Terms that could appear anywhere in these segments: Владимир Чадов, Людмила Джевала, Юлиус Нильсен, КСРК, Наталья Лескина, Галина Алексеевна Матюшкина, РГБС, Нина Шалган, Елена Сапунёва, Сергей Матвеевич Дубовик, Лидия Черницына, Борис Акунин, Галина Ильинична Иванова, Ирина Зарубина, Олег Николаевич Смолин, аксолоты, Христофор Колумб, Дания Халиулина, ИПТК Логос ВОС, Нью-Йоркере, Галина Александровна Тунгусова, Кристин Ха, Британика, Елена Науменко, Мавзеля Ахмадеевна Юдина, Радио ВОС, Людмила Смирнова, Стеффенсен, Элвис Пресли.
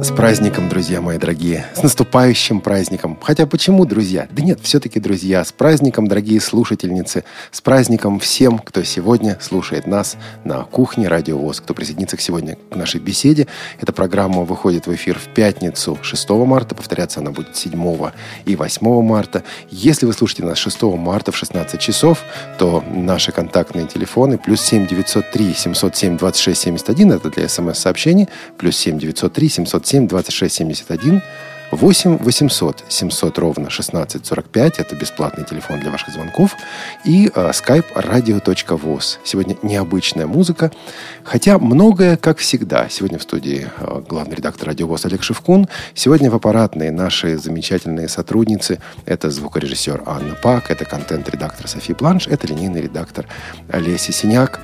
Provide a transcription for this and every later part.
С праздником, друзья мои дорогие. С наступающим праздником. Хотя почему, друзья? Да нет, все-таки, друзья. С праздником, дорогие слушательницы. С праздником всем, кто сегодня слушает нас на кухне Радио ВОС. Кто присоединится сегодня к нашей беседе. Эта программа выходит в эфир в пятницу 6 марта. Повторяться она будет 7 и 8 марта. Если вы слушаете нас 6 марта в 16 часов, то наши контактные телефоны +7 903 707 26 71. Это для смс-сообщений. +7 903 707 26 71, 8 800 700 ровно 1645. Это бесплатный телефон для ваших звонков. И skype radio.voz. Сегодня необычная музыка. Хотя многое, как всегда. Сегодня в студии главный редактор Радио ВОС Олег Шевкун. Сегодня в аппаратной наши замечательные сотрудницы. Это звукорежиссер Анна Пак. Это контент-редактор Софи Бланш. Это линейный редактор Олеся Синяк.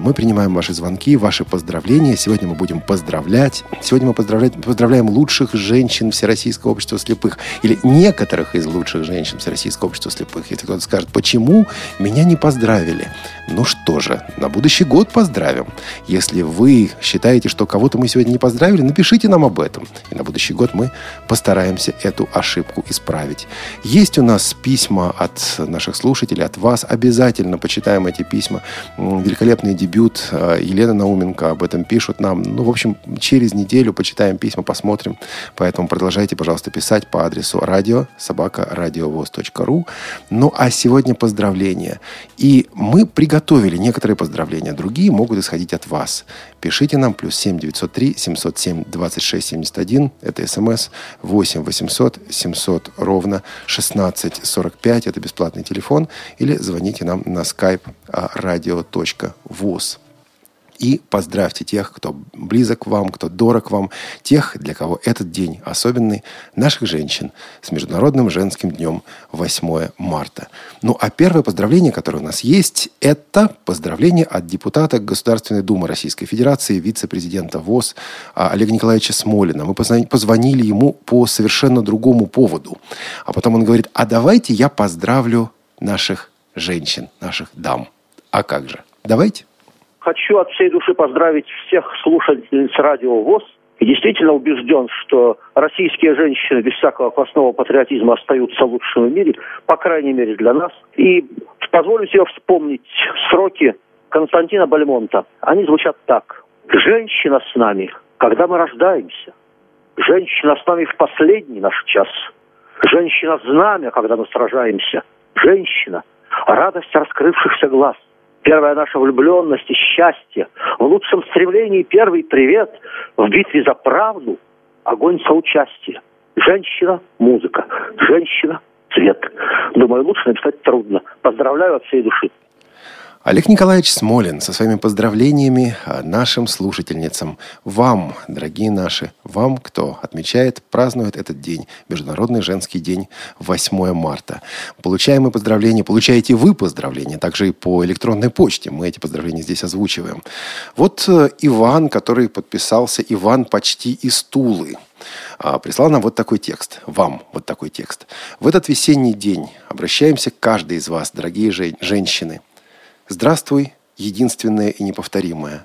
Мы принимаем ваши звонки, ваши поздравления. Сегодня мы будем поздравлять. Сегодня мы поздравляем лучших женщин Всероссийского общества слепых. Или некоторых из лучших женщин Всероссийского общества слепых. Если кто-то скажет, почему меня не поздравили. Ну что же, на будущий год поздравим. Если вы считаете, что кого-то мы сегодня не поздравили, напишите нам об этом. И на будущий год мы постараемся эту ошибку исправить. Есть у нас письма от наших слушателей, от вас. Обязательно почитаем эти письма. Великолепный дебют. Елена Науменко об этом пишут нам. Ну, в общем, через неделю почитаем письма, посмотрим. Поэтому продолжайте, пожалуйста, писать по адресу radio@radiovos.ru. Ну, а сегодня поздравления. И мы приготовили некоторые поздравления. Другие могут исходить от вас. Пишите нам +7 903 707 26 71. Это смс. 8 800 700 ровно 1645. Это бесплатный телефон. Или звоните нам на skype radio.voz. И поздравьте тех, кто близок вам, кто дорог вам, тех, для кого этот день особенный, наших женщин, с Международным женским днем 8 марта. Ну, а первое поздравление, которое у нас есть, это поздравление от депутата Государственной Думы Российской Федерации, вице-президента ВОС Олега Николаевича Смолина. Мы позвонили ему по совершенно другому поводу. А потом он говорит, а давайте я поздравлю наших женщин, наших дам. А как же? Давайте. Хочу от всей души поздравить всех слушательниц Радио ВОС. И действительно убежден, что российские женщины без всякого квасного патриотизма остаются лучшими в мире, по крайней мере для нас. И позволю себе вспомнить строки Константина Бальмонта. Они звучат так. «Женщина с нами, когда мы рождаемся. Женщина с нами в последний наш час. Женщина знамя, когда мы сражаемся. Женщина – радость раскрывшихся глаз. Первая наша влюбленность и счастье, в лучшем стремлении первый привет, в битве за правду огонь соучастия. Женщина – музыка, женщина – цвет». Думаю, лучше написать трудно. Поздравляю от всей души. Олег Николаевич Смолин со своими поздравлениями нашим слушательницам. Вам, дорогие наши, вам, кто отмечает, празднует этот день, Международный женский день 8 марта. Получаем мы поздравления, получаете вы поздравления, также и по электронной почте. Мы эти поздравления здесь озвучиваем. Вот Иван, который подписался, Иван почти из Тулы. Прислал нам вот такой текст. Вам вот такой текст. В этот весенний день обращаемся к каждой из вас, дорогие женщины. Здравствуй, единственное и неповторимое.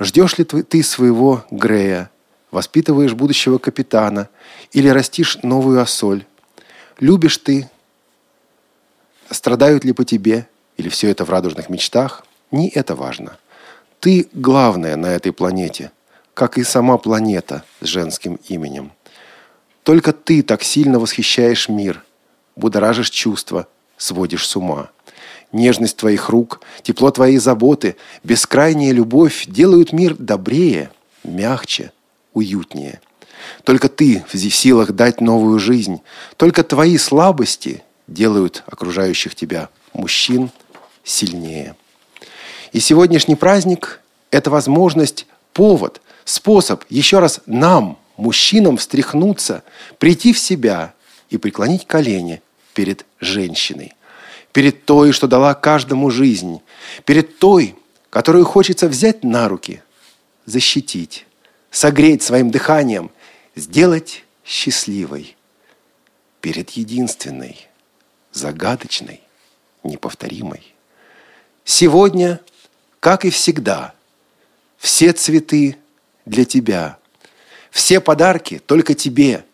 Ждешь ли ты своего Грея? Воспитываешь будущего капитана? Или растишь новую осоль? Любишь ты? Страдают ли по тебе? Или все это в радужных мечтах? Не это важно. Ты главное на этой планете, как и сама планета с женским именем. Только ты так сильно восхищаешь мир, будоражишь чувства, сводишь с ума. Нежность твоих рук, тепло твоей заботы, бескрайняя любовь делают мир добрее, мягче, уютнее. Только ты в силах дать новую жизнь. Только твои слабости делают окружающих тебя мужчин сильнее. И сегодняшний праздник – это возможность, повод, способ еще раз нам, мужчинам, встряхнуться, прийти в себя и преклонить колени перед женщиной. Перед той, что дала каждому жизнь. Перед той, которую хочется взять на руки, защитить, согреть своим дыханием, сделать счастливой. Перед единственной, загадочной, неповторимой. Сегодня, как и всегда, все цветы для тебя, все подарки только тебе,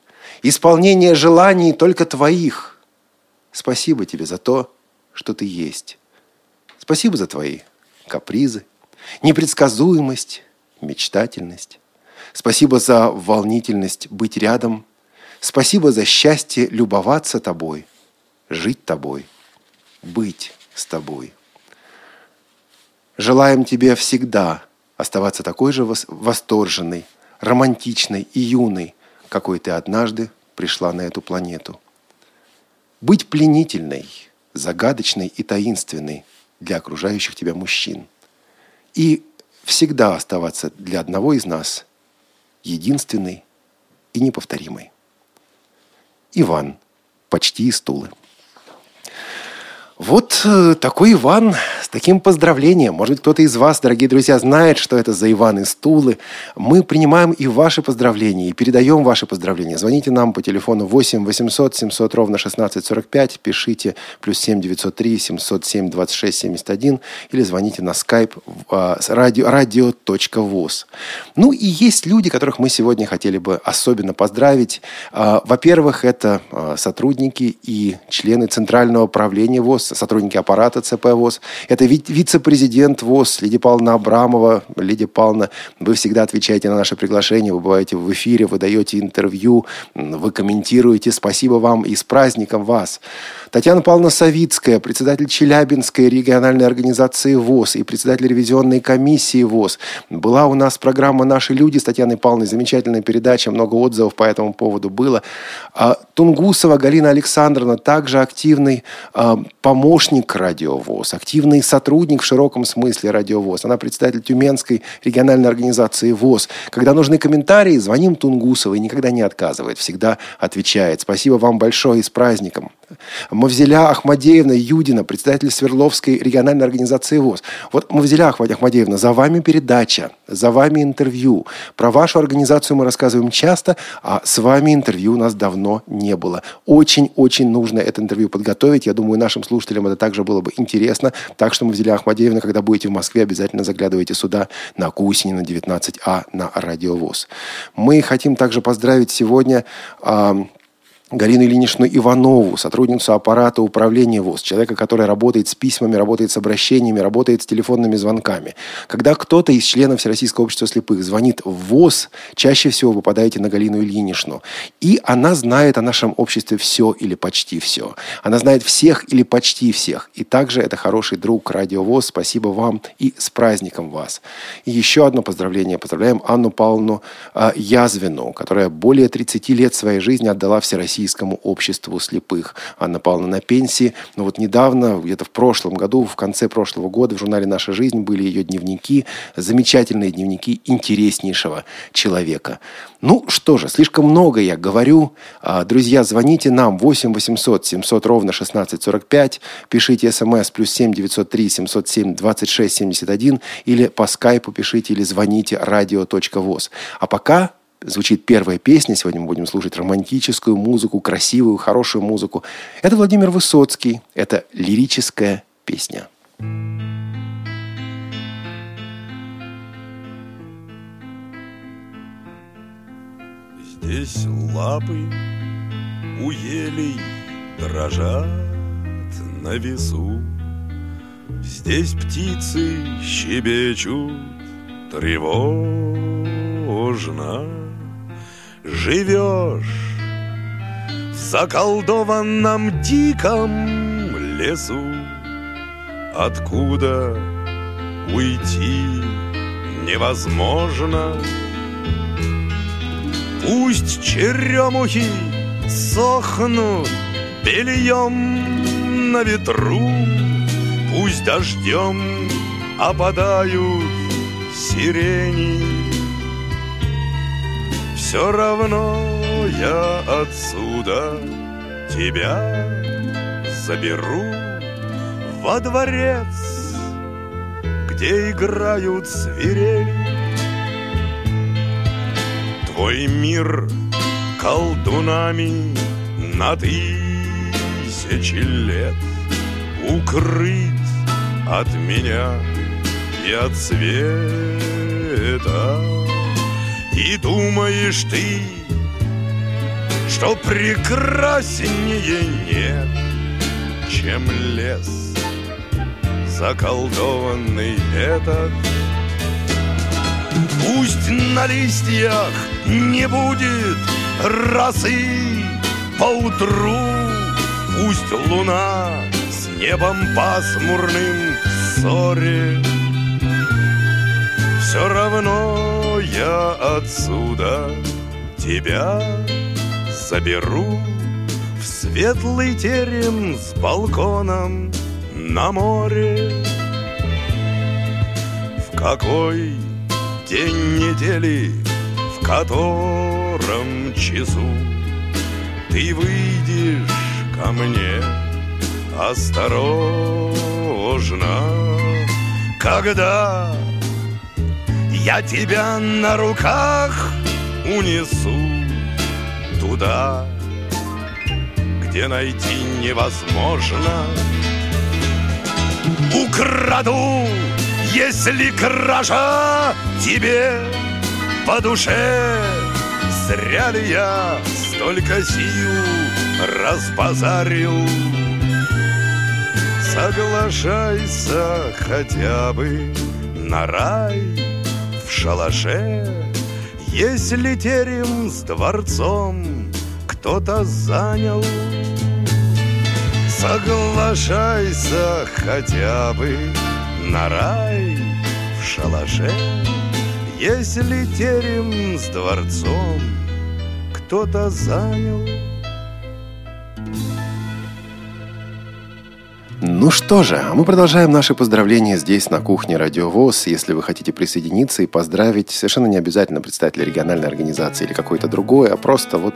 исполнение желаний только твоих. Спасибо тебе за то, что ты есть. Спасибо за твои капризы, непредсказуемость, мечтательность. Спасибо за волнительность быть рядом. Спасибо за счастье любоваться тобой, жить тобой, быть с тобой. Желаем тебе всегда оставаться такой же восторженной, романтичной и юной, какой ты однажды пришла на эту планету. Быть пленительной, загадочной и таинственной для окружающих тебя мужчин. И всегда оставаться для одного из нас единственной и неповторимой. Иван. Почти из Тулы. Вот такой Иван с таким поздравлением. Может быть, кто-то из вас, дорогие друзья, знает, что это за Иван из Тулы. Мы принимаем и ваши поздравления, и передаем ваши поздравления. Звоните нам по телефону 8 800 700 ровно 1645, пишите плюс 7 903 707 26 71 или звоните на Skype radio.vos. Ну и есть люди, которых мы сегодня хотели бы особенно поздравить. Во-первых, это сотрудники и члены Центрального правления ВОС, сотрудники аппарата ЦП ВОС. Это вице-президент ВОС Лидия Павловна Абрамова. Лидия Павловна, вы всегда отвечаете на наше приглашение, вы бываете в эфире, вы даете интервью, вы комментируете. Спасибо вам и с праздником вас. Татьяна Павловна Савицкая, председатель Челябинской региональной организации ВОС и председатель ревизионной комиссии ВОС. Была у нас программа «Наши люди» с Татьяной Павловной. Замечательная передача, много отзывов по этому поводу было. Тунгусова Галина Александровна, также активный помощник Радио ВОС, активный сотрудник в широком смысле Радио ВОС. Она председатель Тюменской региональной организации ВОС. Когда нужны комментарии, звоним Тунгусовой, никогда не отказывает, всегда отвечает. Спасибо вам большое и с праздником. Мавзеля Ахмадеевна Юдина, председатель Свердловской региональной организации ВОС. Вот, Мавзеля Ахмадеевна, за вами передача, за вами интервью. Про вашу организацию мы рассказываем часто, а с вами интервью у нас давно не было. Очень-очень нужно это интервью подготовить. Я думаю, нашим слушателям это также было бы интересно. Так что, Мавзеля Ахмадеевна, когда будете в Москве, обязательно заглядывайте сюда, на Кусинина 19А, на Радио ВОС. Мы хотим также поздравить сегодня... Галину Ильиничну Иванову, сотрудницу аппарата управления ВОС, человека, который работает с письмами, работает с обращениями, работает с телефонными звонками. Когда кто-то из членов Всероссийского общества слепых звонит в ВОС, чаще всего попадаете на Галину Ильиничну. И она знает о нашем обществе все или почти все. Она знает всех или почти всех. И также это хороший друг Радио ВОС. Спасибо вам и с праздником вас. И еще одно поздравление. Поздравляем Анну Павловну Язвину, которая более 30 лет своей жизни отдала Всероссийскому обществу слепых. Анна Павловна на пенсии. Но вот недавно, где-то в прошлом году, в конце прошлого года в журнале «Наша жизнь» были ее дневники. Замечательные дневники интереснейшего человека. Ну что же, слишком много я говорю. Друзья, звоните нам 8 800 700 ровно 1645. Пишите смс плюс 7 903 707 26 71 или по скайпу пишите или звоните radio.vos. А пока... звучит первая песня. Сегодня мы будем слушать романтическую музыку, красивую, хорошую музыку. Это Владимир Высоцкий. Это лирическая песня. Здесь лапы у елей дрожат на весу. Здесь птицы щебечут тревожно. Живешь в заколдованном диком лесу, откуда уйти невозможно. Пусть черемухи сохнут бельем на ветру, пусть дождем опадают сирени. Все равно я отсюда тебя заберу во дворец, где играют свирели. Твой мир колдунами на тысячи лет укрыт от меня и от света. И думаешь ты, что прекраснее нет, чем лес, заколдованный этот. Пусть на листьях не будет росы поутру, пусть луна с небом пасмурным в ссоре, все равно я отсюда тебя заберу в светлый терем с балконом на море. В какой день недели, в котором часу ты выйдешь ко мне осторожно, когда я тебя на руках унесу туда, где найти невозможно. Украду, если кража тебе по душе, зря ли я столько сил разбазарил? Соглашайся хотя бы на рай в шалаше, если терем с дворцом кто-то занял. Соглашайся хотя бы на рай в шалаше, если терем с дворцом кто-то занял. Ну что же, мы продолжаем наши поздравления здесь, на кухне Радио ВОС. Если вы хотите присоединиться и поздравить, совершенно не обязательно представителя региональной организации или какой-то другой, а просто вот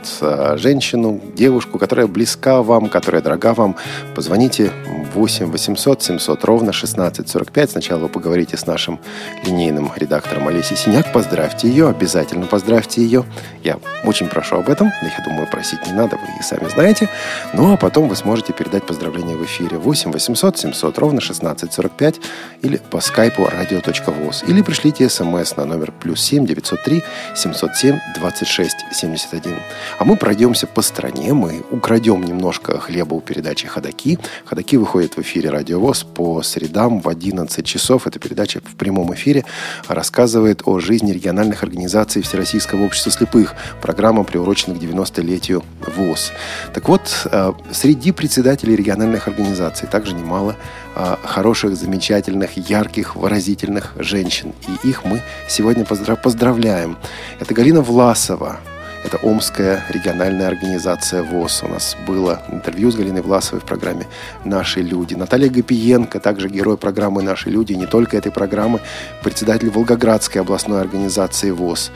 женщину, девушку, которая близка вам, которая дорога вам, позвоните 8 800 700 ровно 1645. Сначала вы поговорите с нашим линейным редактором Олесей Синяк, поздравьте ее, обязательно поздравьте ее. Я очень прошу об этом, я думаю, просить не надо, вы и сами знаете. Ну а потом вы сможете передать поздравления в эфире 8 800 700 ровно 1645 или по скайпу radio.voz, или пришлите смс на номер +7 903 707 26 71. А мы пройдемся по стране, мы украдем немножко хлеба у передачи «Ходоки». «Ходоки» выходит в эфире Радио ВОС по средам в 11 часов. Эта передача в прямом эфире рассказывает о жизни региональных организаций Всероссийского общества слепых. Программа приурочена к 90-летию ВОС. Так вот, среди председателей региональных организаций также немало хороших, замечательных, ярких, выразительных женщин. И их мы сегодня поздравляем. Это Галина Власова. Это Омская региональная организация ВОС. У нас было интервью с Галиной Власовой в программе «Наши люди». Наталья Гапиенко, также герой программы «Наши люди», не только этой программы, председатель Волгоградской областной организации ВОС.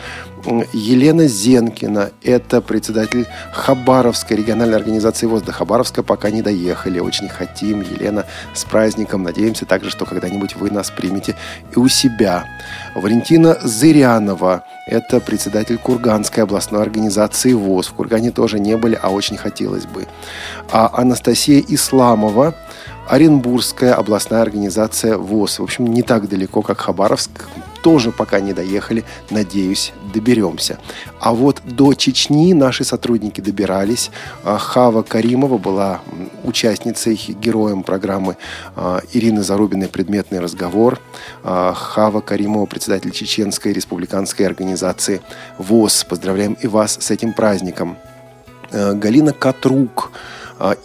Елена Зенкина, это председатель Хабаровской региональной организации ВОС. До Хабаровска пока не доехали, очень хотим. Елена, с праздником. Надеемся также, что когда-нибудь вы нас примете и у себя. Валентина Зырянова, это председатель Курганской областной организации ВОС. В Кургане тоже не были, а очень хотелось бы. А Анастасия Исламова, Оренбургская областная организация ВОС. В общем, не так далеко, как Хабаровск. Тоже пока не доехали. Надеюсь, доберемся. А вот до Чечни наши сотрудники добирались. Хава Каримова была участницей, героем программы Ирины Зарубиной «Предметный разговор». Хава Каримова, председатель Чеченской республиканской организации ВОС. Поздравляем и вас с этим праздником. Галина Катрук,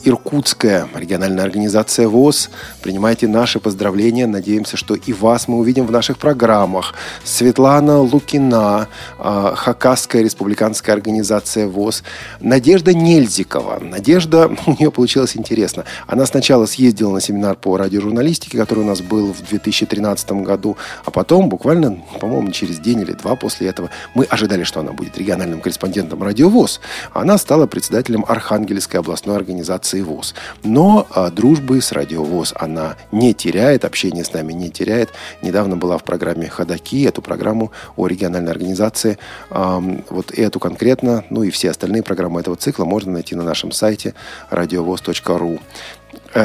Иркутская региональная организация ВОС. Принимайте наши поздравления. Надеемся, что и вас мы увидим в наших программах. Светлана Лукина, Хакасская республиканская организация ВОС. Надежда Нельзикова. Надежда, у нее получилось интересно. Она сначала съездила на семинар по радиожурналистике, который у нас был в 2013 году, а потом, буквально, по-моему, через день или два после этого, мы ожидали, что она будет региональным корреспондентом Радио ВОС. Она стала председателем Архангельской областной организации организации ВОС. Но дружбы с Радио ВОС она не теряет, общение с нами не теряет. Недавно была в программе «Ходоки», эту программу о региональной организации. Вот эту конкретно, ну и все остальные программы этого цикла можно найти на нашем сайте radiovos.ru.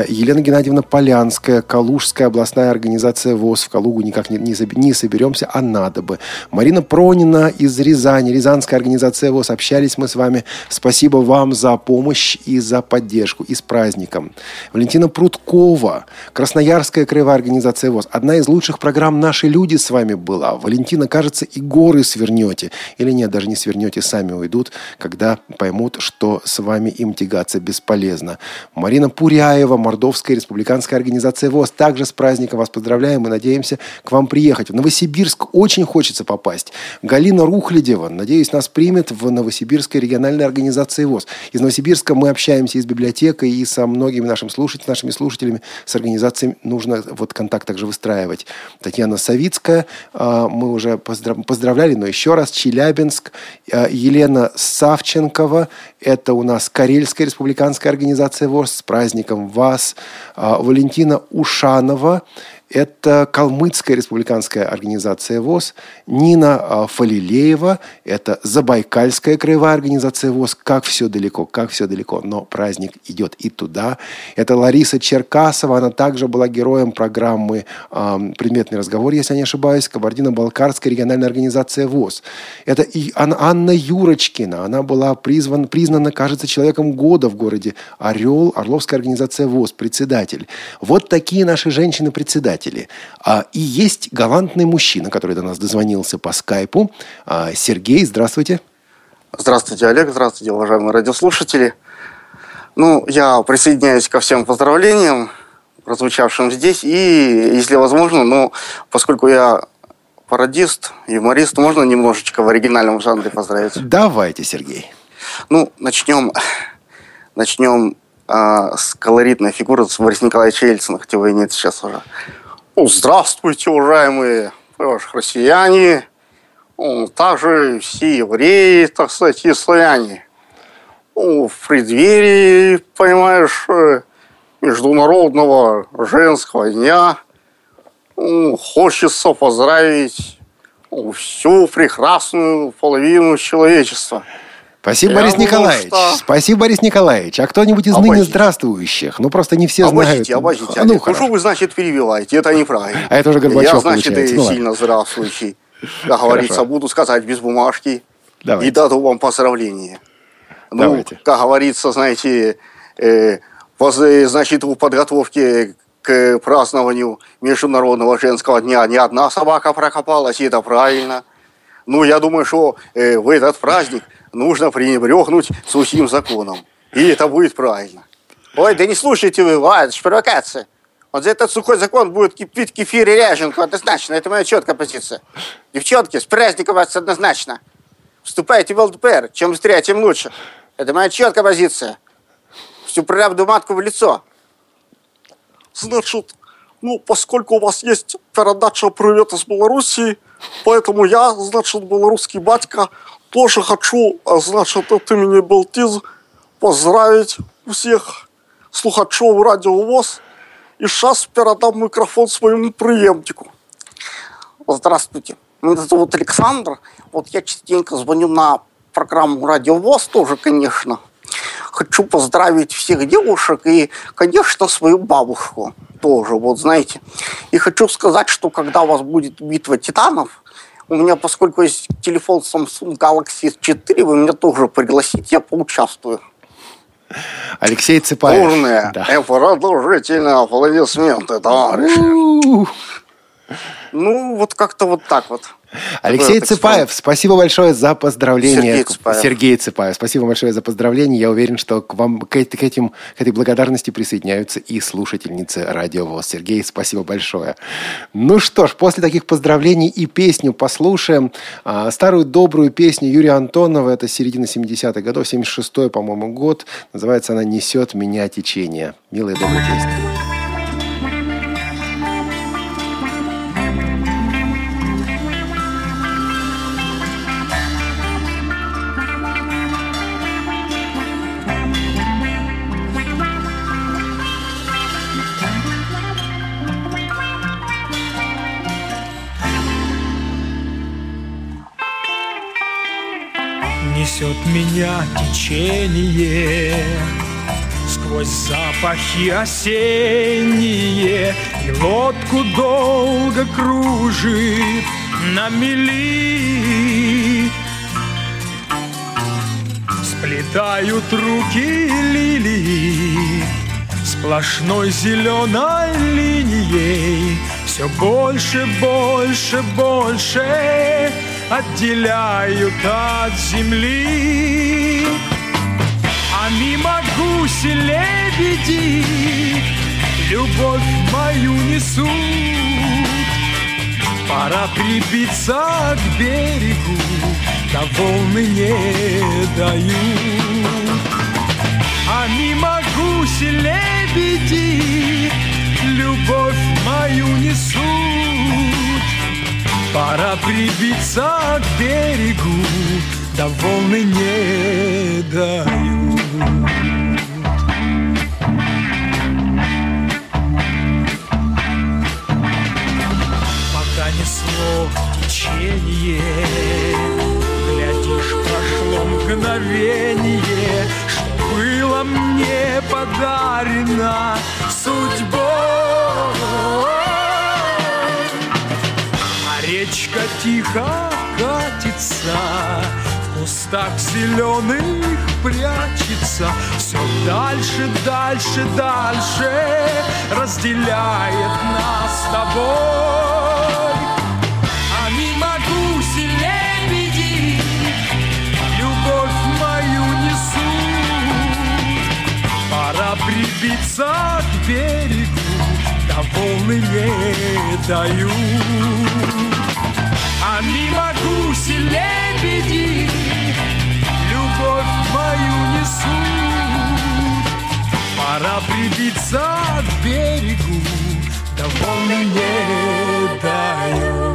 Елена Геннадьевна Полянская, Калужская областная организация ВОС. В Калугу никак не соберемся, а надо бы. Марина Пронина из Рязани, Рязанская организация ВОС. Общались мы с вами. Спасибо вам за помощь и за поддержку. И с праздником. Валентина Прудкова, Красноярская краевая организация ВОС. Одна из лучших программ «Наши люди» с вами была. Валентина, кажется, и горы свернете. Или нет, даже не свернете, сами уйдут, когда поймут, что с вами им тягаться бесполезно. Марина Пуряева, Мордовская республиканская организация ВОС. Также с праздником вас поздравляем и надеемся к вам приехать. В Новосибирск очень хочется попасть. Галина Рухлядева, надеюсь, нас примет в Новосибирской региональной организации ВОС. Из Новосибирска мы общаемся и с библиотекой, и со многими нашими слушателями, с организациями. Нужно вот контакт также выстраивать. Татьяна Савицкая, мы уже поздравляли, но еще раз. Челябинск. Елена Савченкова, это у нас Карельская республиканская организация ВОС. С праздником вас. Валентина Ушанова. Это Калмыцкая республиканская организация ВОС. Нина Фалилеева. Это Забайкальская краевая организация ВОС. Как все далеко, но праздник идет и туда. Это Лариса Черкасова. Она также была героем программы «Предметный разговор», если я не ошибаюсь. Кабардино-Балкарская региональная организация ВОС. Это и Анна Юрочкина. Она была признана, кажется, человеком года в городе Орел. Орловская организация ВОС. Председатель. Вот такие наши женщины-председатели. И есть галантный мужчина, который до нас дозвонился по скайпу. Сергей, здравствуйте. Здравствуйте, Олег. Здравствуйте, уважаемые радиослушатели. Я присоединяюсь ко всем поздравлениям, прозвучавшим здесь. И, если возможно, поскольку я пародист, юморист, можно немножечко в оригинальном жанре поздравить? Давайте, Сергей. Начнем с колоритной фигуры с Бориса Николаевича Ельцина, хотя его и нет сейчас уже. Здравствуйте, уважаемые россияне, также все евреи, и славяне. В преддверии, Международного женского дня хочется поздравить всю прекрасную половину человечества. Спасибо, Борис Николаевич. Спасибо, Борис Николаевич. А кто-нибудь из ныне здравствующих? Просто не все знают. Обождите. Что вы, перебиваете? Это неправильно. А это уже Горбачев получается. Я, сильно здравствующий. Как говорится, буду сказать без бумажки. Давайте. И даду вам поздравления. Как говорится, в подготовке к празднованию Международного женского дня не одна собака прокопалась, и это правильно. Я думаю, что в этот праздник нужно пренебрегнуть сухим законом. И это будет правильно. Ой, да не слушайте вы, это же провокация. Вот за этот сухой закон будет кипить кефир и ряженку однозначно. Это моя четкая позиция. Девчонки, с праздником вас однозначно. Вступайте в ЛДПР. Чем быстрее, тем лучше. Это моя четкая позиция. Всю правду матку в лицо. Значит, поскольку у вас есть передача «Привет из Белоруссии», поэтому я, белорусский батька, тоже хочу, от имени Балтиз поздравить всех слухачев Радио ВОС. И сейчас передам микрофон своему преемнику. Здравствуйте. Меня зовут Александр. Я частенько звоню на программу Радио ВОС тоже, конечно. Хочу поздравить всех девушек и, конечно, свою бабушку тоже, И хочу сказать, что когда у вас будет битва титанов, у меня, поскольку есть телефон Samsung Galaxy S4, вы меня тоже пригласите, я поучаствую. Алексей Цепаев. Бурные и продолжительные аплодисменты, товарищи. Как-то так. Алексей Цепаев, спасибо большое за поздравление. Сергей Цепаев, спасибо большое за поздравление. Я уверен, что к этой благодарности присоединяются и слушательницы Радио ВОС. Сергей, спасибо большое. После таких поздравлений и песню послушаем. Старую добрую песню Юрия Антонова. Это середина 70-х годов, 76-й, по-моему, год. Называется она «Несет меня течение». Милая добрая песня. несет меня течение, сквозь запахи осенние, и лодку долго кружит на мели. Сплетают руки лилии сплошной зеленой линией, все больше, больше, больше отделяют от земли. А мимо гуси лебеди любовь мою несут. Пора прибиться к берегу, да волны не дают. А мимо гуси лебеди любовь мою несут. Пора прибиться к берегу, да волны не дают. Течение, глядишь, прошло мгновение, что было мне подарено судьбой. А речка тихо катится, в кустах зеленых прячется, все дальше, дальше, дальше разделяет нас с тобой. Прибиться к берегу, да волны не дают. А мимо гуси лебеди любовь мою несут. Пора прибиться к берегу, да волны не дают.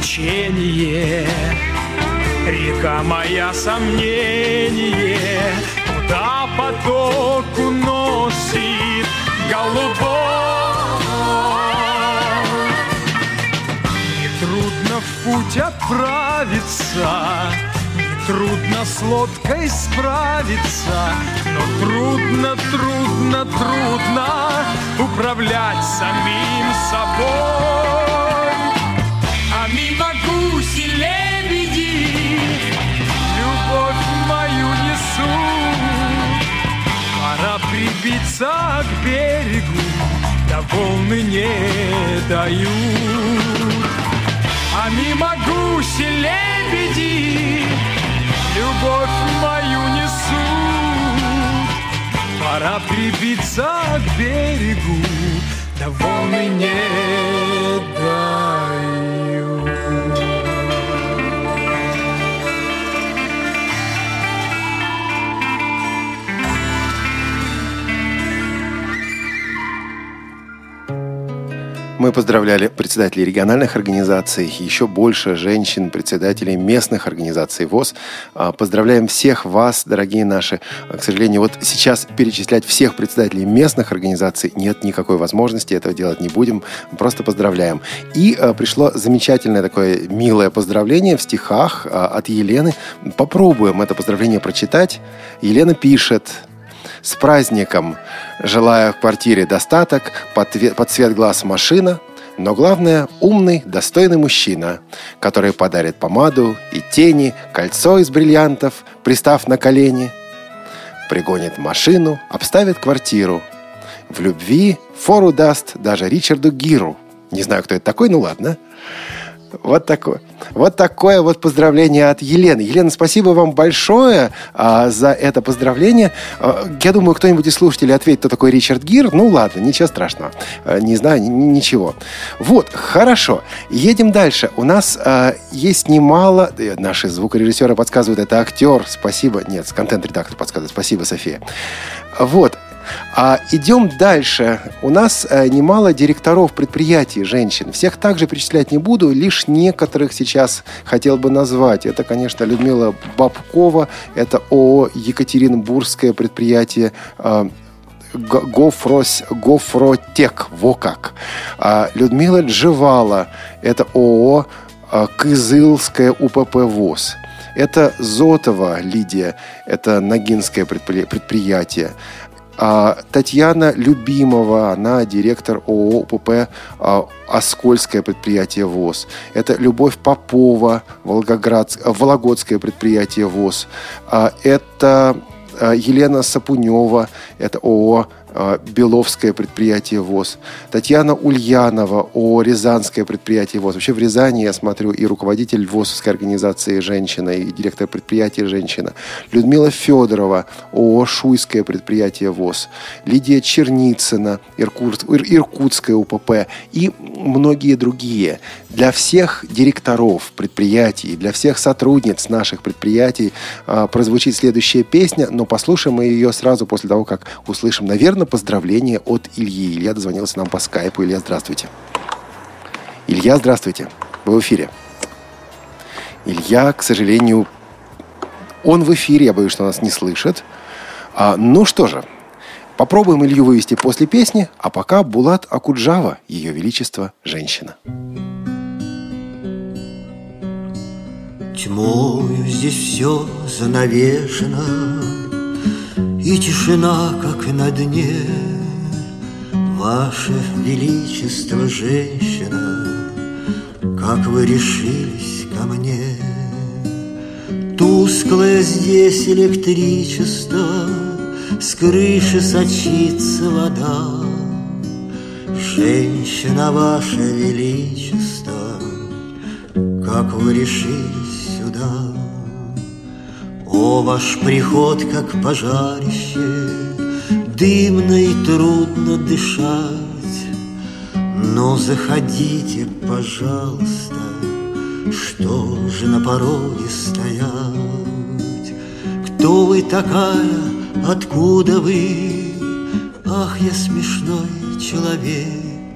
Течение, река моя сомнение, куда поток уносит голубой. Нетрудно в путь отправиться, нетрудно с лодкой справиться, но трудно, трудно, трудно управлять самим собой. Мимо гуси лебеди любовь мою несут. Пора прибиться к берегу, да волны не дают. А мимо гуси лебеди любовь мою несут. Пора прибиться к берегу, да волны не дают. Мы Мы поздравляли председателей региональных организаций, еще больше женщин, председателей местных организаций ВОС. Поздравляем всех вас, дорогие наши. К сожалению, вот сейчас перечислять всех председателей местных организаций нет никакой возможности, этого делать не будем. Просто поздравляем. И пришло замечательное такое милое поздравление в стихах от Елены. Попробуем это поздравление прочитать. Елена пишет: «С праздником! Желаю квартире достаток, под цвет глаз машина, но главное – умный, достойный мужчина, который подарит помаду и тени, кольцо из бриллиантов, пристав на колени, пригонит машину, обставит квартиру, в любви фору даст даже Ричарду Гиру». Не знаю, кто это такой, ну ладно. Вот такое поздравление от Елены. Елена, спасибо вам большое за это поздравление. Я думаю, кто-нибудь из слушателей ответит, кто такой Ричард Гир. Ну ладно, ничего страшного. Не знаю, ничего. Вот, хорошо. Едем дальше. У нас есть немало... Наши звукорежиссеры подсказывают, это актер. Спасибо. Нет, контент-редактор подсказывает. Спасибо, София. Вот. Идем дальше. У нас немало директоров предприятий женщин. Всех также перечислять не буду, лишь некоторых сейчас хотел бы назвать. Это, конечно, Людмила Бабкова, это ООО «Екатеринбургское предприятие», Гофротек, во как. Людмила Джевала, это ООО «Кызылское УПП ВОС». Это Зотова Лидия, это Ногинское предприятие. Татьяна Любимова, она директор ООО УПП «Оскольское предприятие ВОС». Это Любовь Попова, Вологодское предприятие ВОС. Это Елена Сапунёва, это ООО «Беловское предприятие ВОС». Татьяна Ульянова, ООО «Рязанское предприятие ВОС». Вообще в Рязани, я смотрю, и руководитель ВОСовской организации женщина, и директор предприятия женщина. Людмила Федорова, ООО «Шуйское предприятие ВОС». Лидия Черницына, Иркутское УПП и многие другие. Для всех директоров предприятий, для всех сотрудниц наших предприятий прозвучит следующая песня, но послушаем мы ее сразу после того, как услышим, наверное, поздравление от Ильи. Илья дозвонился нам по скайпу. Илья, здравствуйте. Илья, здравствуйте. Вы в эфире. Илья, к сожалению, он в эфире. Я боюсь, что нас не слышит. Ну что же, попробуем Илью вывести после песни. А пока Булат Окуджава, «Ее Величество, женщина». Тьмою здесь все занавешено, и тишина, как на дне. Ваше Величество, женщина, как вы решились ко мне? Тусклое здесь электричество, с крыши сочится вода. Женщина, ваше Величество, как вы решились сюда? О, ваш приход, как пожарище, дымно и трудно дышать. Но заходите, пожалуйста, что же на пороге стоять? Кто вы такая, откуда вы? Ах, я смешной человек.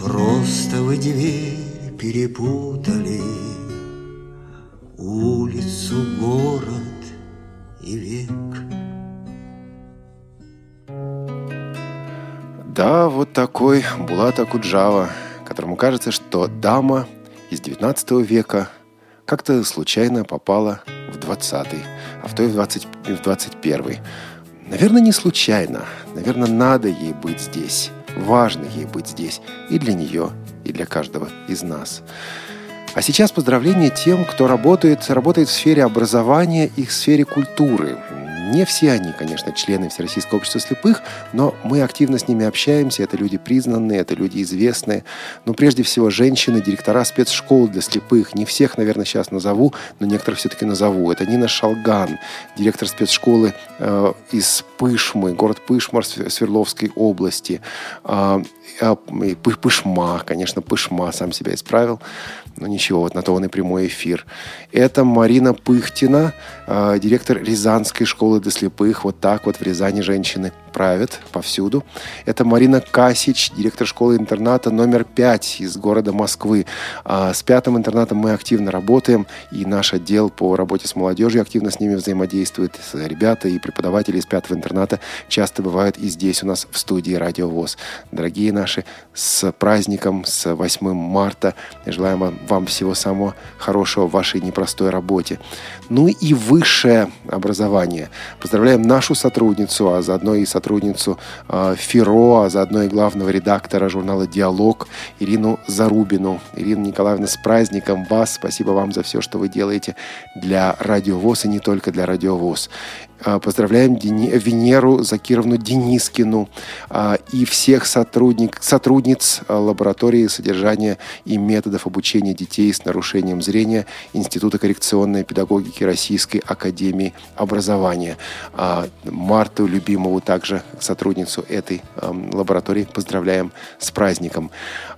Просто вы дверь перепутали, улицу, город и век. Да, вот такой Булат Окуджава, которому кажется, что дама из 19 века как-то случайно попала в 20-й, а в той в 21-й. Наверное, не случайно. Наверное, надо ей быть здесь. Важно ей быть здесь. И для нее, и для каждого из нас. А сейчас поздравления тем, кто работает в сфере образования и в сфере культуры. Не все они, конечно, члены Всероссийского общества слепых, но мы активно с ними общаемся. Это люди признанные, это люди известные. Но прежде всего женщины, директора спецшкол для слепых. Не всех, наверное, сейчас назову, но некоторых все-таки назову. Это Нина Шалган, директор спецшколы из Пышмы, город Пышма Свердловской области. Пышма, сам себя исправил. Но ничего, вот на то он и прямой эфир. Это Марина Пыхтина, директор Рязанской школы для слепых. Вот так вот в Рязани женщины правят повсюду. Это Марина Касич, директор школы-интерната номер 5 из города Москвы. С 5-м интернатом мы активно работаем, и наш отдел по работе с молодежью активно с ними взаимодействует. Ребята и преподаватели из 5-го интерната часто бывают и здесь у нас в студии Радио ВОС. Дорогие наши, с праздником, с 8 марта. Желаем вам всего самого хорошего в вашей непростой работе. Ну и высшее образование. Поздравляем нашу сотрудницу, а заодно и сотрудницу ФИРО, а заодно и главного редактора журнала «Диалог» Ирину Зарубину. Ирина Николаевна, с праздником вас. Спасибо вам за все, что вы делаете для Радио ВОС и не только для Радио ВОС. Поздравляем Венеру Закировну Денискину и всех сотрудниц лаборатории содержания и методов обучения детей с нарушением зрения Института коррекционной педагогики Российской академии образования. Марту Любимову, также сотрудницу этой лаборатории, поздравляем с праздником.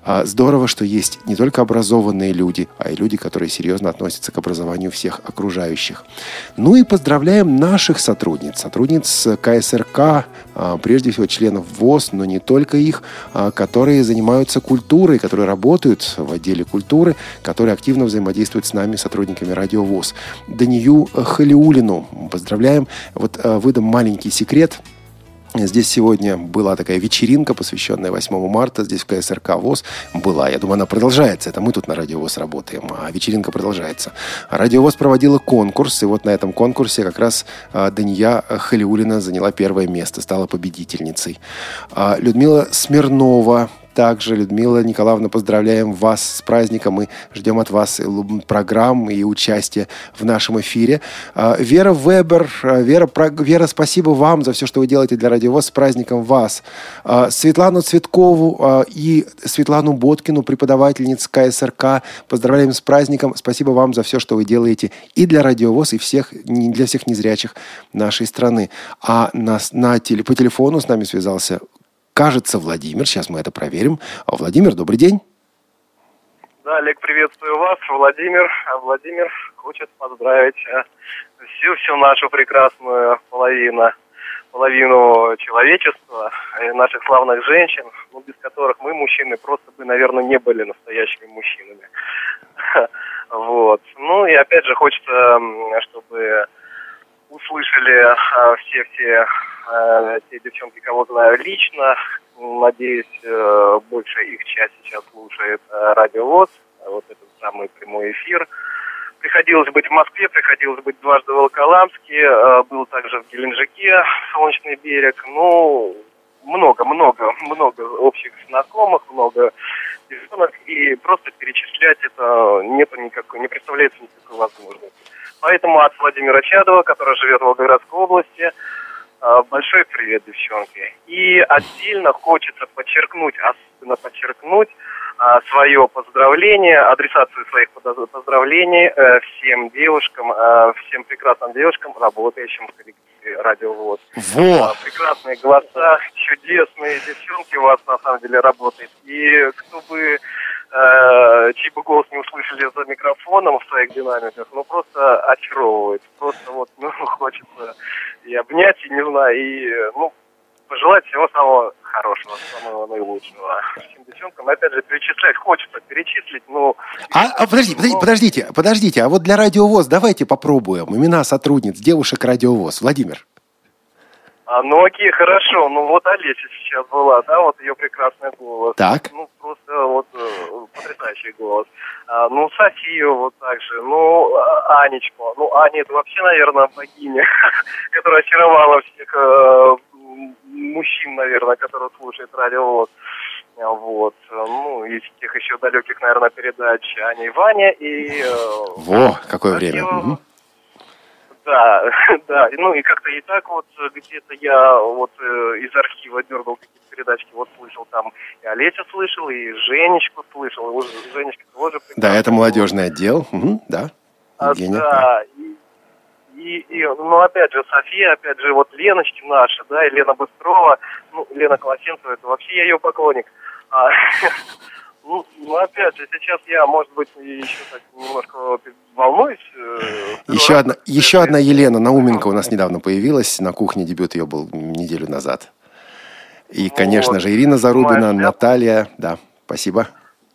Здорово, что есть не только образованные люди, а и люди, которые серьезно относятся к образованию всех окружающих. Ну и поздравляем наших сотрудниц КСРК, прежде всего членов ВОС, но не только их, которые занимаются культурой, которые работают в отделе культуры, которые активно взаимодействуют с нами, сотрудниками Радио ВОС. Данию Халиулину поздравляем. Вот выдам маленький секрет. Здесь сегодня была такая вечеринка, посвященная 8 марта. Здесь в КСРК ВОС была. Я думаю, она продолжается. Это мы тут на Радио ВОС работаем, а вечеринка продолжается. Радио ВОС проводила конкурс, и вот на этом конкурсе как раз Дания Халиулина заняла первое место, стала победительницей. Людмила Смирнова. Также, Людмила Николаевна, поздравляем вас с праздником. Мы ждем от вас программ и участия в нашем эфире. Вера Вебер. Вера, спасибо вам за все, что вы делаете для Радио ВОС. С праздником вас. Светлану Цветкову и Светлану Боткину, преподавательниц КСРК, поздравляем с праздником. Спасибо вам за все, что вы делаете и для Радио ВОС, и для всех незрячих нашей страны. А по телефону с нами связался, кажется, Владимир. Сейчас мы это проверим. Владимир, добрый день. Да, Олег, приветствую вас. Владимир хочет поздравить всю нашу прекрасную половину человечества, наших славных женщин, без которых мы, мужчины, просто бы, наверное, не были настоящими мужчинами. Вот. Ну и опять же хочется, чтобы услышали все те девчонки, кого знаю лично. Надеюсь, большая их часть сейчас слушает Радио ВОС. Вот этот самый прямой эфир. Приходилось быть в Москве, приходилось быть дважды в Волоколамске. Был также в Геленджике, Солнечный берег. Ну, много общих знакомых, много девчонок. И просто перечислять это не представляется никакой возможности. Поэтому от Владимира Чадова, который живет в Волгоградской области, большой привет, девчонки. И отдельно хочется особенно подчеркнуть свое поздравление, адресацию своих поздравлений всем девушкам, всем прекрасным девушкам, работающим в коллективе Радио ВОС. Прекрасные голоса, чудесные девчонки у вас на самом деле работают. И кто бы чей бы голос не услышали за микрофоном в своих динамиках, просто очаровывает. Просто хочется и обнять, и пожелать всего самого хорошего, самого наилучшего. Всем девчонкам, опять же, хочется перечислить, Подождите, а вот для Радио ВОС давайте попробуем имена сотрудниц, девушек Радио ВОС. Владимир. Окей, хорошо. Олеся сейчас была, ее прекрасный голос. Так. Потрясающий голос. Софию так же, Анечку. Аня, это вообще, наверное, богиня, которая очаровала всех мужчин, наверное, которые слушают Радио ВОС. Из тех еще далеких, наверное, передач Аня и Ваня. Какое время. Угу. Да, и как-то и так где-то я из архива дергал какие-то передачки, слышал там, и Олеся слышал, и Женечку слышал, и Женечка тоже. Да, это молодежный отдел, угу, да. Опять же, София, Леночки наши, и Лена Быстрова, Лена Колосенцева, это вообще я ее поклонник. Опять же, сейчас я, может быть, еще так немножко волнуюсь. Еще одна Елена Науменко у нас недавно появилась на кухне, дебют ее был неделю назад. И, конечно же, Ирина Зарубина, Наталья, да, спасибо.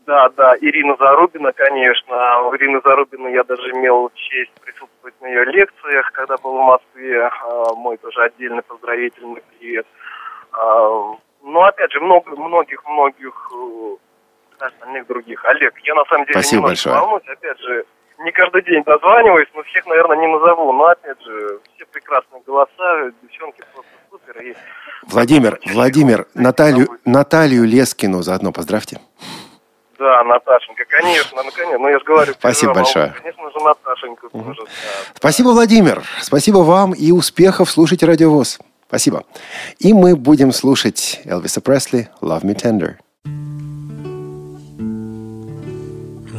Да, Ирина Зарубина, конечно. У Ирины Зарубина я даже имел честь присутствовать на ее лекциях, когда был в Москве. Мой тоже отдельный поздравительный привет. Но, опять же, многих остальных других. Олег, я на самом деле спасибо немножко большое. Волнуюсь. Опять же, не каждый день дозваниваюсь, но всех, наверное, не назову. Но, опять же, все прекрасные голоса, девчонки просто супер. И... Владимир, Наталью Лескину заодно поздравьте. Да, Наташенька, конечно, но я же говорю... Спасибо большое. Конечно же, Наташенька тоже. Спасибо, Владимир, спасибо вам и успехов. Слушайте Радио ВОС. Спасибо. И мы будем слушать Элвиса Пресли «Love Me Tender».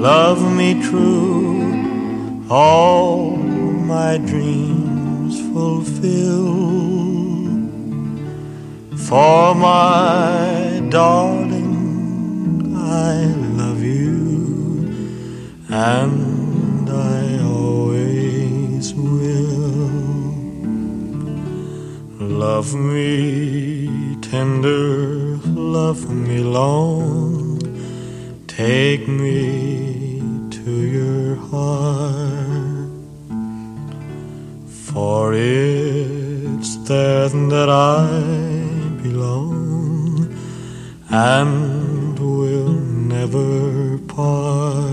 love me true, all my dreams fulfill. For my darling, I and I always will. Love me tender, love me long, take me to your heart. For it's there that I belong and will never part.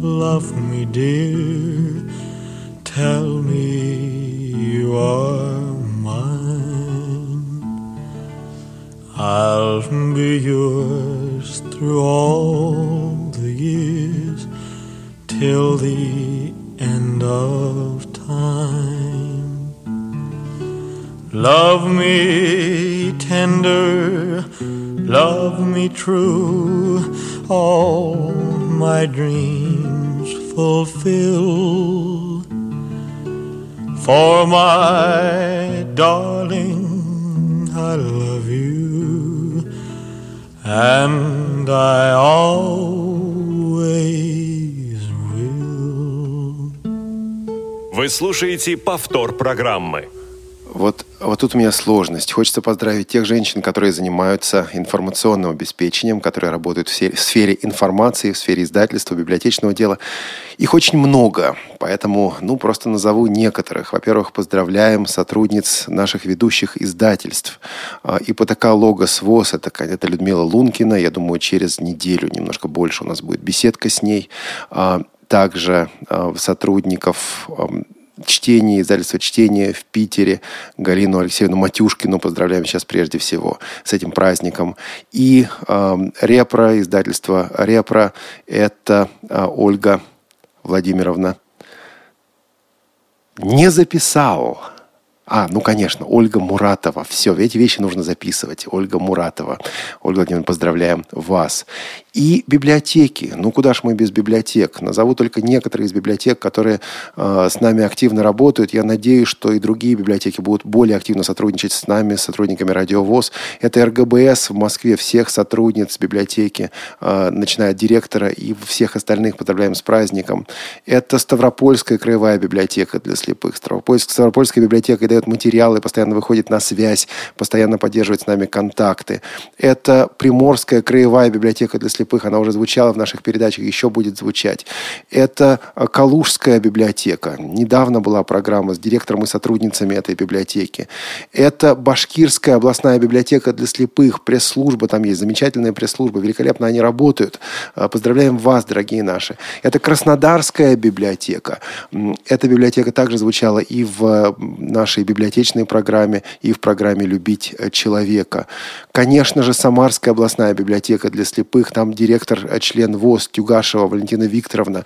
love me, dear, tell me you are mine. I'll be yours through all the years, till the end of time. Love me tender, love me true, all my dreams fulfill. For my darling, I love you, and I always will. Вы слушаете повтор программы. Вот тут у меня сложность. Хочется поздравить тех женщин, которые занимаются информационным обеспечением, которые работают в сфере информации, в сфере издательства, библиотечного дела. Их очень много, поэтому, просто назову некоторых. Во-первых, поздравляем сотрудниц наших ведущих издательств. ИПТК «Логос ВОС» — это Людмила Лункина. Я думаю, через неделю, немножко больше, у нас будет беседка с ней. Также сотрудников... чтение, издательство чтения в Питере, Галину Алексеевну Матюшкину поздравляем сейчас прежде всего с этим праздником. И Репра, издательство Репра, это Ольга Владимировна. Не записал. Конечно, Ольга Муратова. Все, эти вещи нужно записывать. Ольга Муратова. Ольга Владимировна, поздравляем вас. И библиотеки. Куда ж мы без библиотек? Назову только некоторые из библиотек, которые с нами активно работают. Я надеюсь, что и другие библиотеки будут более активно сотрудничать с нами, с сотрудниками Радио ВОС. Это РГБС в Москве. Всех сотрудниц библиотеки, начиная от директора и всех остальных, поздравляем с праздником. Это Ставропольская краевая библиотека для слепых. Ставропольская библиотека дает материалы, постоянно выходит на связь, постоянно поддерживает с нами контакты. Это Приморская краевая библиотека для слепых. слепых, она уже звучала в наших передачах, еще будет звучать. Это Калужская библиотека. Недавно была программа с директором и сотрудницами этой библиотеки. Это Башкирская областная библиотека для слепых, пресс-служба там есть, замечательная пресс-служба, великолепно они работают. Поздравляем вас, дорогие наши. Это Краснодарская библиотека. Эта библиотека также звучала и в нашей библиотечной программе, и в программе «Любить человека». Конечно же, Самарская областная библиотека для слепых. Там директор, член ВОС Тюгашева Валентина Викторовна.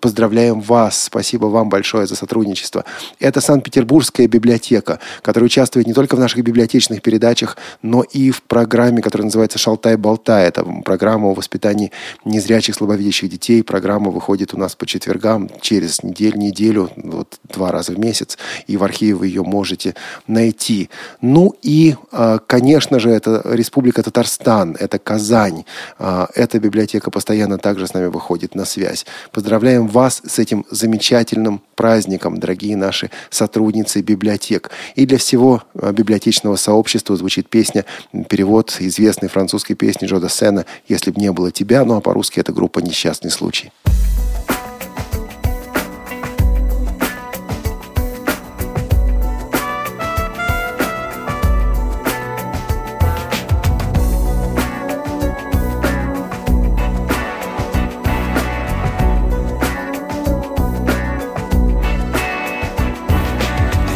Поздравляем вас. Спасибо вам большое за сотрудничество. Это Санкт-Петербургская библиотека, которая участвует не только в наших библиотечных передачах, но и в программе, которая называется «Шалтай-болтай». Это программа о воспитании незрячих, слабовидящих детей. Программа выходит у нас по четвергам через неделю, вот, 2 раза в месяц. И в архиве вы ее можете найти. Ну и, конечно же, это Республика Татарстан, это Казань. Эта библиотека постоянно также с нами выходит на связь. Поздравляем вас с этим замечательным праздником, дорогие наши сотрудницы библиотек. И для всего библиотечного сообщества звучит песня, перевод известной французской песни Жо Дассена «Если б не было тебя», ну а по-русски это группа «Несчастный случай».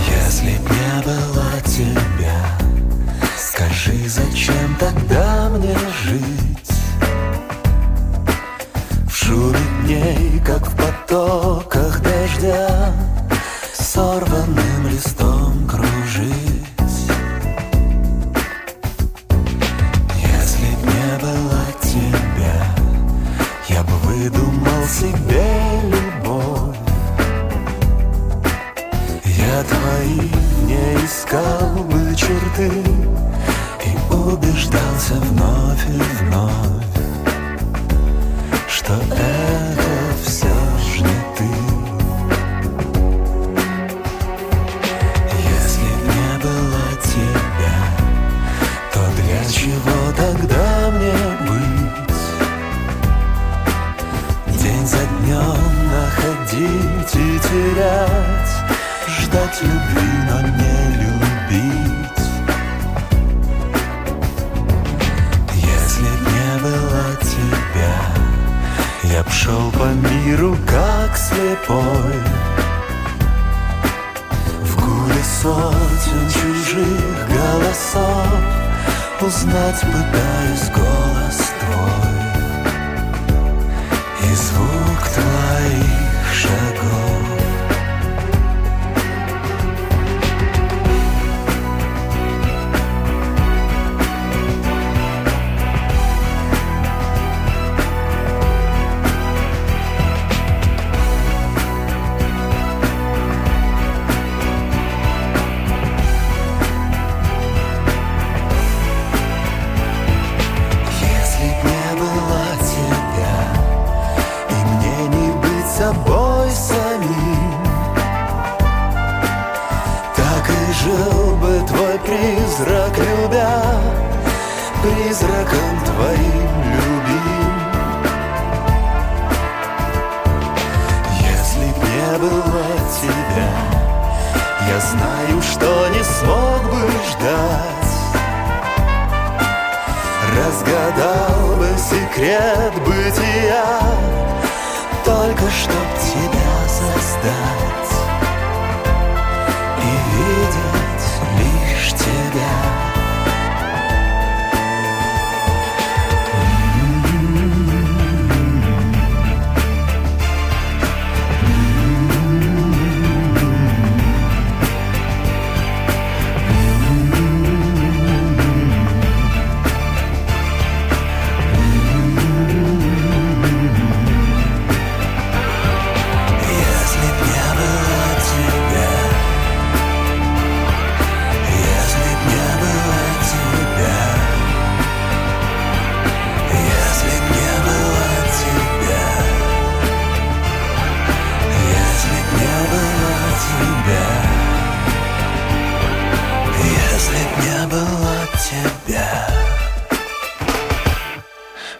Если б не было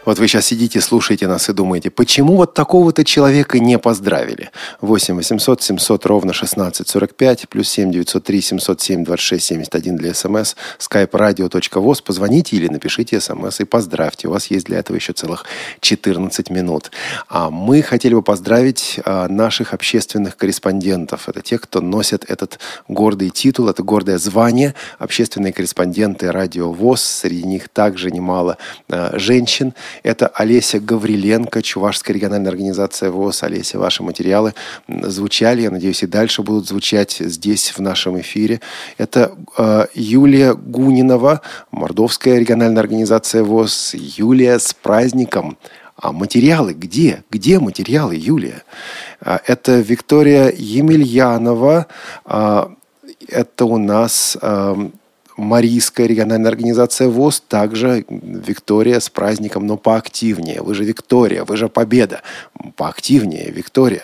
Вот вы сейчас сидите, слушаете нас и думаете, почему вот такого-то человека не поздравили? 8 800 700 ровно 1645 плюс 7 903 707 26 71 для СМС. Skype radio.voz. Позвоните или напишите СМС и поздравьте. У вас есть для этого еще целых 14 минут. А мы хотели бы поздравить наших общественных корреспондентов. Это те, кто носят этот гордый титул, это гордое звание. Общественные корреспонденты Радио ВОС. Среди них также немало женщин. Это Олеся Гавриленко, Чувашская региональная организация ВОС. Олеся, ваши материалы звучали, я надеюсь, и дальше будут звучать здесь, в нашем эфире. Это Юлия Гунинова, Мордовская региональная организация ВОС. Юлия, с праздником! А материалы где? Где материалы, Юлия? Это Виктория Емельянова. Это у нас Марийская региональная организация ВОС. Также Виктория, с праздником, но поактивнее. Вы же Виктория, вы же Победа. Поактивнее, Виктория.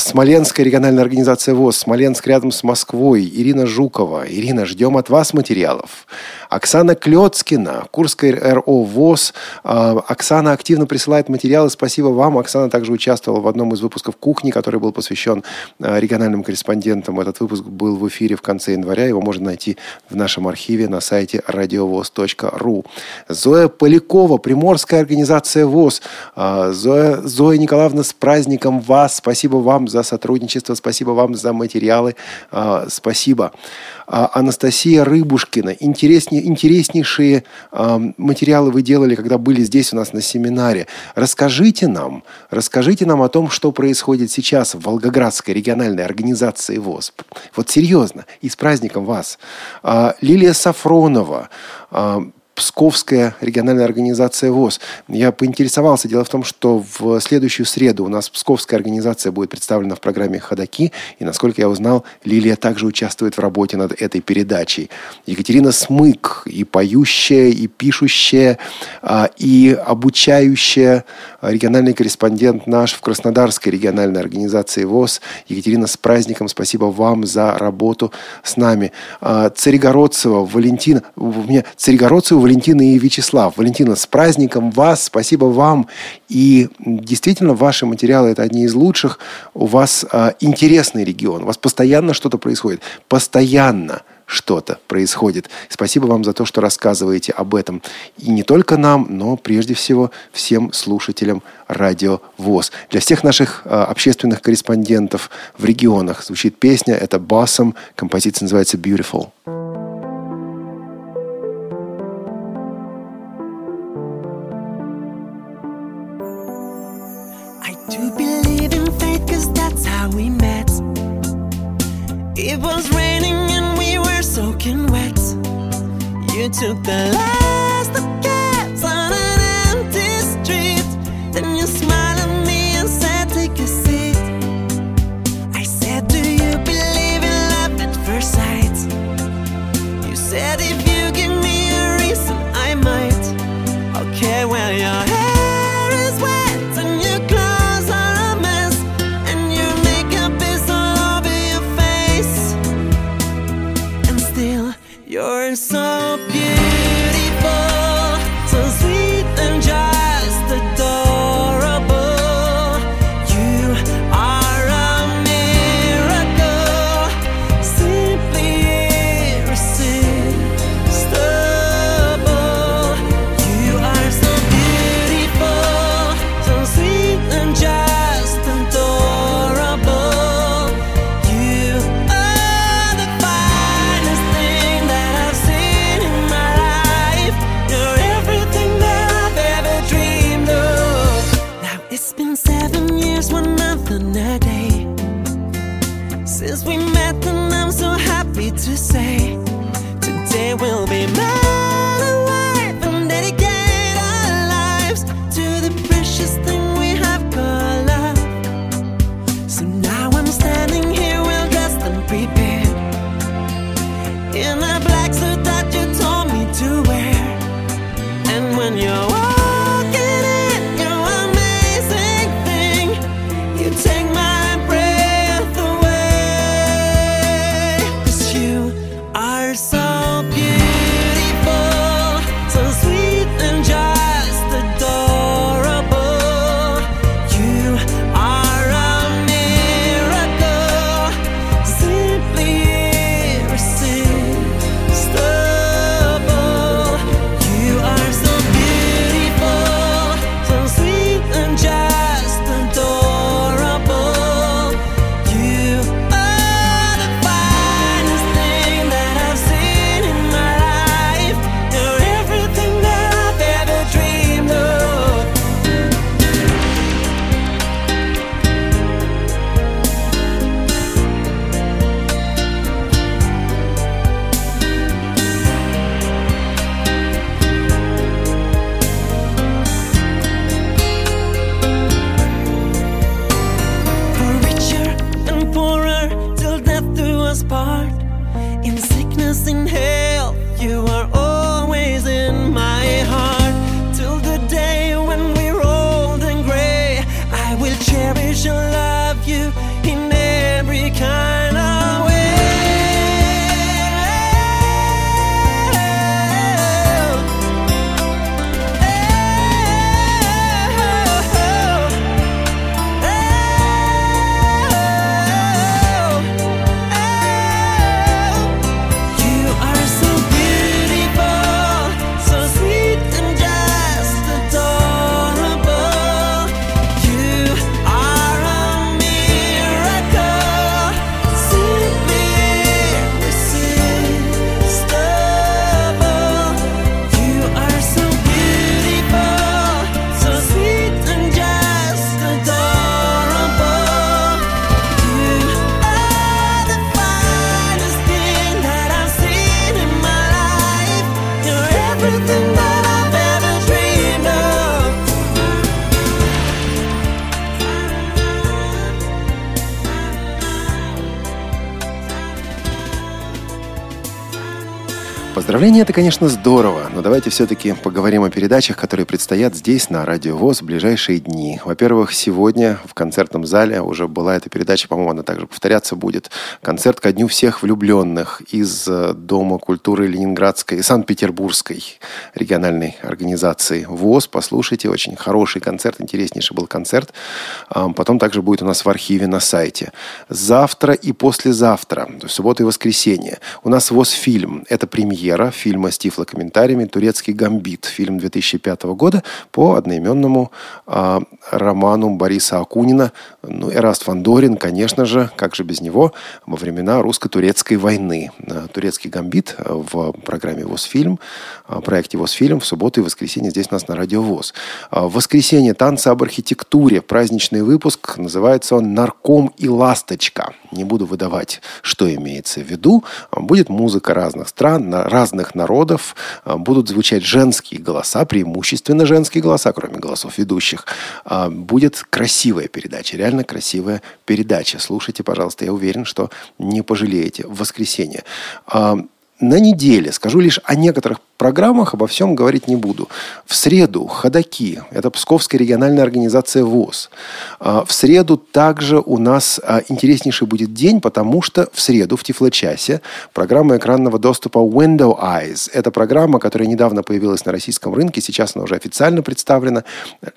Смоленская региональная организация ВОС. Смоленск рядом с Москвой. Ирина Жукова. Ирина, ждем от вас материалов. Оксана Клёцкина. Курская РО ВОС. Оксана активно присылает материалы. Спасибо вам. Оксана также участвовала в одном из выпусков «Кухни», который был посвящен региональным корреспондентам. Этот выпуск был в эфире в конце января. Его можно найти в нашем архиве на сайте radiovos.ru. Зоя Полякова. Приморская организация ВОС. Зоя Николаевна, с праздником вас. Спасибо вам за сотрудничество, спасибо вам за материалы, спасибо. Анастасия Рыбушкина. Интереснейшие материалы вы делали, когда были здесь у нас на семинаре. Расскажите нам о том, что происходит сейчас в Волгоградской региональной организации ВОС. Вот серьезно, и с праздником вас. Лилия Сафронова. Псковская региональная организация ВОС. Я поинтересовался. Дело в том, что в следующую среду у нас псковская организация будет представлена в программе «Ходоки». И, насколько я узнал, Лилия также участвует в работе над этой передачей. Екатерина Смык. И поющая, и пишущая, и обучающая. Региональный корреспондент наш в Краснодарской региональной организации ВОС. Екатерина, с праздником. Спасибо вам за работу с нами. Цырегородцева Валентина. Валентина и Вячеслав. Валентина, с праздником вас, спасибо вам. И действительно, ваши материалы – это одни из лучших. У вас интересный регион, у вас постоянно что-то происходит. Постоянно что-то происходит. Спасибо вам за то, что рассказываете об этом. И не только нам, но прежде всего всем слушателям Радио ВОС. Для всех наших общественных корреспондентов в регионах звучит песня. Это «Blossom». Композиция называется «Beautiful». It was raining and we were soaking wet. You took the last of cabs on an empty street. Then you smiled at me and said, take a seat. I said, do you believe in love at first sight? You said, if you give me a reason, I might. Okay, well, your hair is wet and your clothes are a mess, and your makeup is all over your face, and still you're so beautiful, so sweet and just adorable. You Поздравления — это, конечно, здорово, но давайте все-таки поговорим о передачах, которые предстоят здесь, на Радио ВОС, в ближайшие дни. Во-первых, сегодня в концертном зале уже была эта передача, по-моему, она также повторяться будет. Концерт ко Дню всех влюбленных из Дома культуры Ленинградской и Санкт-Петербургской региональной организации ВОС. Послушайте, очень хороший концерт, интереснейший был концерт. Потом также будет у нас в архиве на сайте. Завтра и послезавтра, то есть суббота и воскресенье, у нас ВОС-фильм. Это премьера фильма с тифлокомментариями «Турецкий гамбит», фильм 2005 года по одноименному роману Бориса Акунина. Ну, Эраст фон Дорин, конечно же, как же без него, во времена русско-турецкой войны. «Турецкий гамбит» в программе «Восфильм», проекте «Восфильм» в субботу и воскресенье здесь у нас на Радио ВОС. В воскресенье «Танцы об архитектуре», праздничный выпуск, называется он «Нарком и ласточка». Не буду выдавать, что имеется в виду. Будет музыка разных стран, разных народов, будут звучать женские голоса, преимущественно женские голоса, кроме голосов ведущих. Будет красивая передача, реально красивая передача. Слушайте, пожалуйста, я уверен, что не пожалеете. В воскресенье. На неделе скажу лишь о некоторых программах, обо всем говорить не буду. В среду «Ходоки», это Псковская региональная организация ВОС. В среду также у нас интереснейший будет день, потому что в среду в Тифлочасе программа экранного доступа Window Eyes. Это программа, которая недавно появилась на российском рынке, сейчас она уже официально представлена.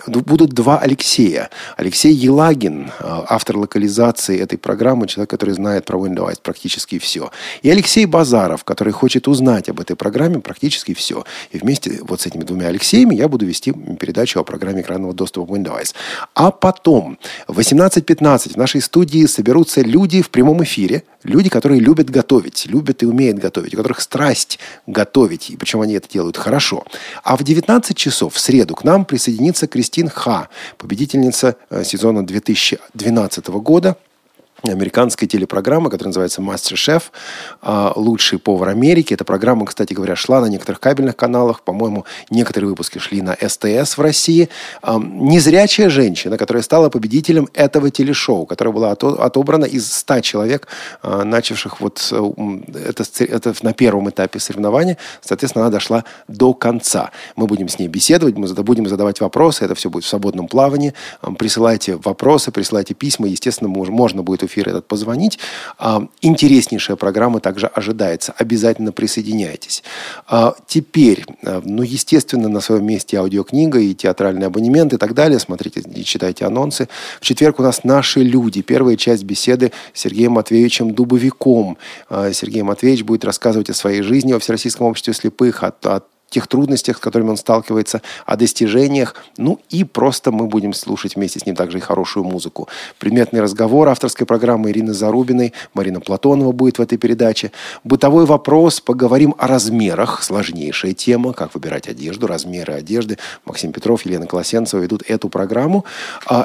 Будут два Алексея. Алексей Елагин, автор локализации этой программы, человек, который знает про Window Eyes практически все. И Алексей Базаров, который хочет узнать об этой программе практически все. И вместе вот с этими двумя Алексеями я буду вести передачу о программе экранного доступа Window Eyes. А потом в 18:15 в нашей студии соберутся люди в прямом эфире. Люди, которые любят готовить, любят и умеют готовить, у которых страсть готовить, и причем они это делают хорошо. А в 19 часов в среду к нам присоединится Кристин Ха, победительница сезона 2012 года американской телепрограммы, которая называется «Мастер-шеф», «Лучший повар Америки». Эта программа, кстати говоря, шла на некоторых кабельных каналах. По-моему, некоторые выпуски шли на СТС в России. Незрячая женщина, которая стала победителем этого телешоу, которое было отобрано из 100 человек, начавших вот это на первом этапе соревнования. Соответственно, она дошла до конца. Мы будем с ней беседовать, мы будем задавать вопросы. Это все будет в свободном плавании. Присылайте вопросы, присылайте письма. Естественно, можно будет эфир этот позвонить. Интереснейшая программа также ожидается. Обязательно присоединяйтесь. Теперь, естественно, на своем месте аудиокнига и театральный абонемент и так далее. Смотрите и читайте анонсы. В четверг у нас «Наши люди». Первая часть беседы с Сергеем Матвеевичем Дубовиком. Сергей Матвеевич будет рассказывать о своей жизни во Всероссийском обществе слепых, о тех трудностях, с которыми он сталкивается, о достижениях. И просто мы будем слушать вместе с ним также и хорошую музыку. Предметный разговор авторской программы Ирины Зарубиной. Марина Платонова будет в этой передаче. Бытовой вопрос. Поговорим о размерах. Сложнейшая тема. Как выбирать одежду, размеры одежды. Максим Петров, Елена Колосенцева ведут эту программу.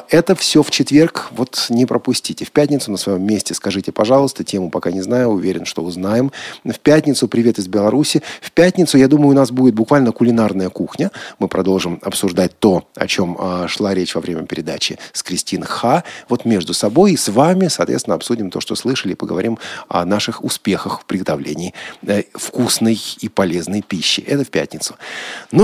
Это все в четверг. Вот не пропустите. В пятницу на своем месте скажите, пожалуйста. Тему пока не знаю. Уверен, что узнаем. В пятницу «Привет из Беларуси». В пятницу, я думаю, у нас будет буквально кулинарная кухня. Мы продолжим обсуждать то, о чем шла речь во время передачи с Кристин Ха. Вот между собой и с вами, соответственно, обсудим то, что слышали, и поговорим о наших успехах в приготовлении вкусной и полезной пищи. Это в пятницу.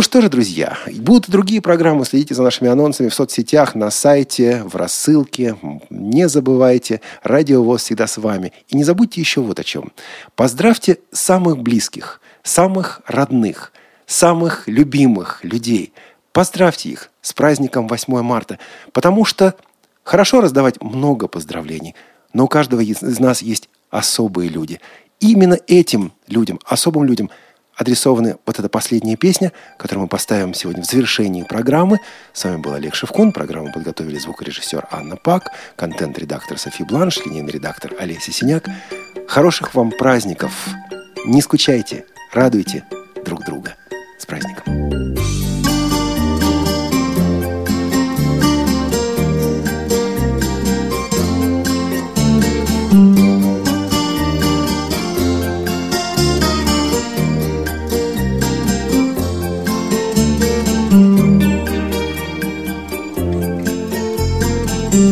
Что же, друзья, будут и другие программы. Следите за нашими анонсами в соцсетях, на сайте, в рассылке. Не забывайте, Радио ВОС всегда с вами. И не забудьте еще вот о чем. Поздравьте самых близких, самых родных, самых любимых людей. Поздравьте их с праздником 8 марта. Потому что хорошо раздавать много поздравлений, но у каждого из нас есть особые люди. Именно этим людям, особым людям, адресована вот эта последняя песня, которую мы поставим сегодня в завершении программы. С вами был Олег Шевкун. Программу подготовили звукорежиссер Анна Пак, контент-редактор Софи Бланш, линейный редактор Олеся Синяк. Хороших вам праздников. Не скучайте, радуйте друг друга. С праздником.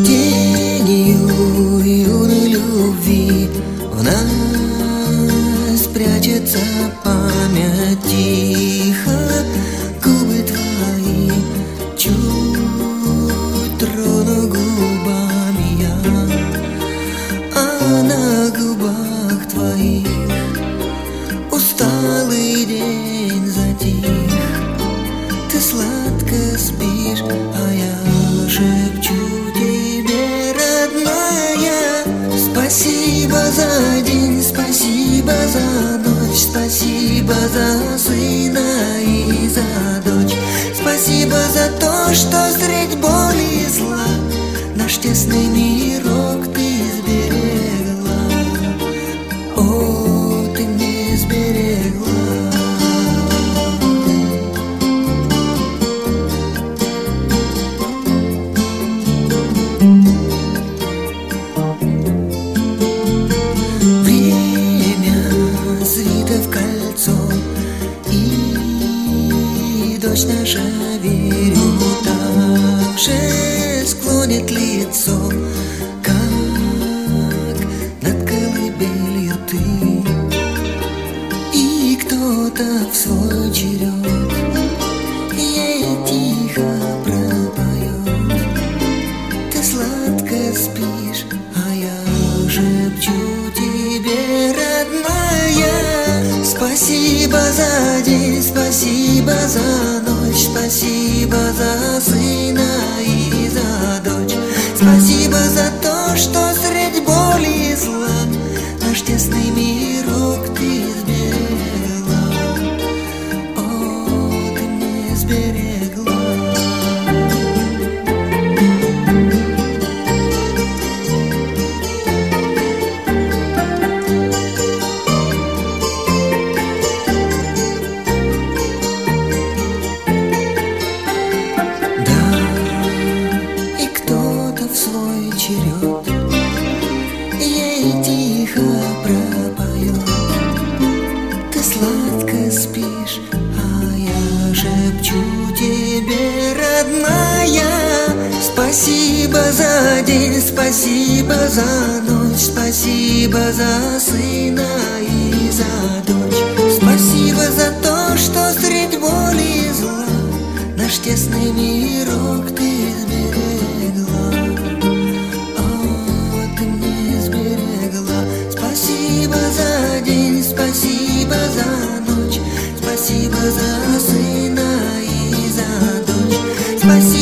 Тени юной любви в нас прячется память. за день, спасибо за ночь, спасибо за сына и за дочь, спасибо за то, что средь боли и зла наш тесный мирок ты сберегла. О, ты мне сберегла. Наша верю, так же склонит лицо, как над колыбелью ты, и кто-то в свой черед ей тихо пропоет. Ты сладко спишь, а я шепчу тебе, родная, спасибо за день, спасибо за ночь, спасибо за сына и за дочь, спасибо за то, что средь боли и зла наш тесный мирок ты сберегла. О, ты мне сберегла. Спасибо за день, спасибо за ночь, спасибо за сына и за дочь, спасибо за то, что средь боли и зла наш тесный мирок ты избежал.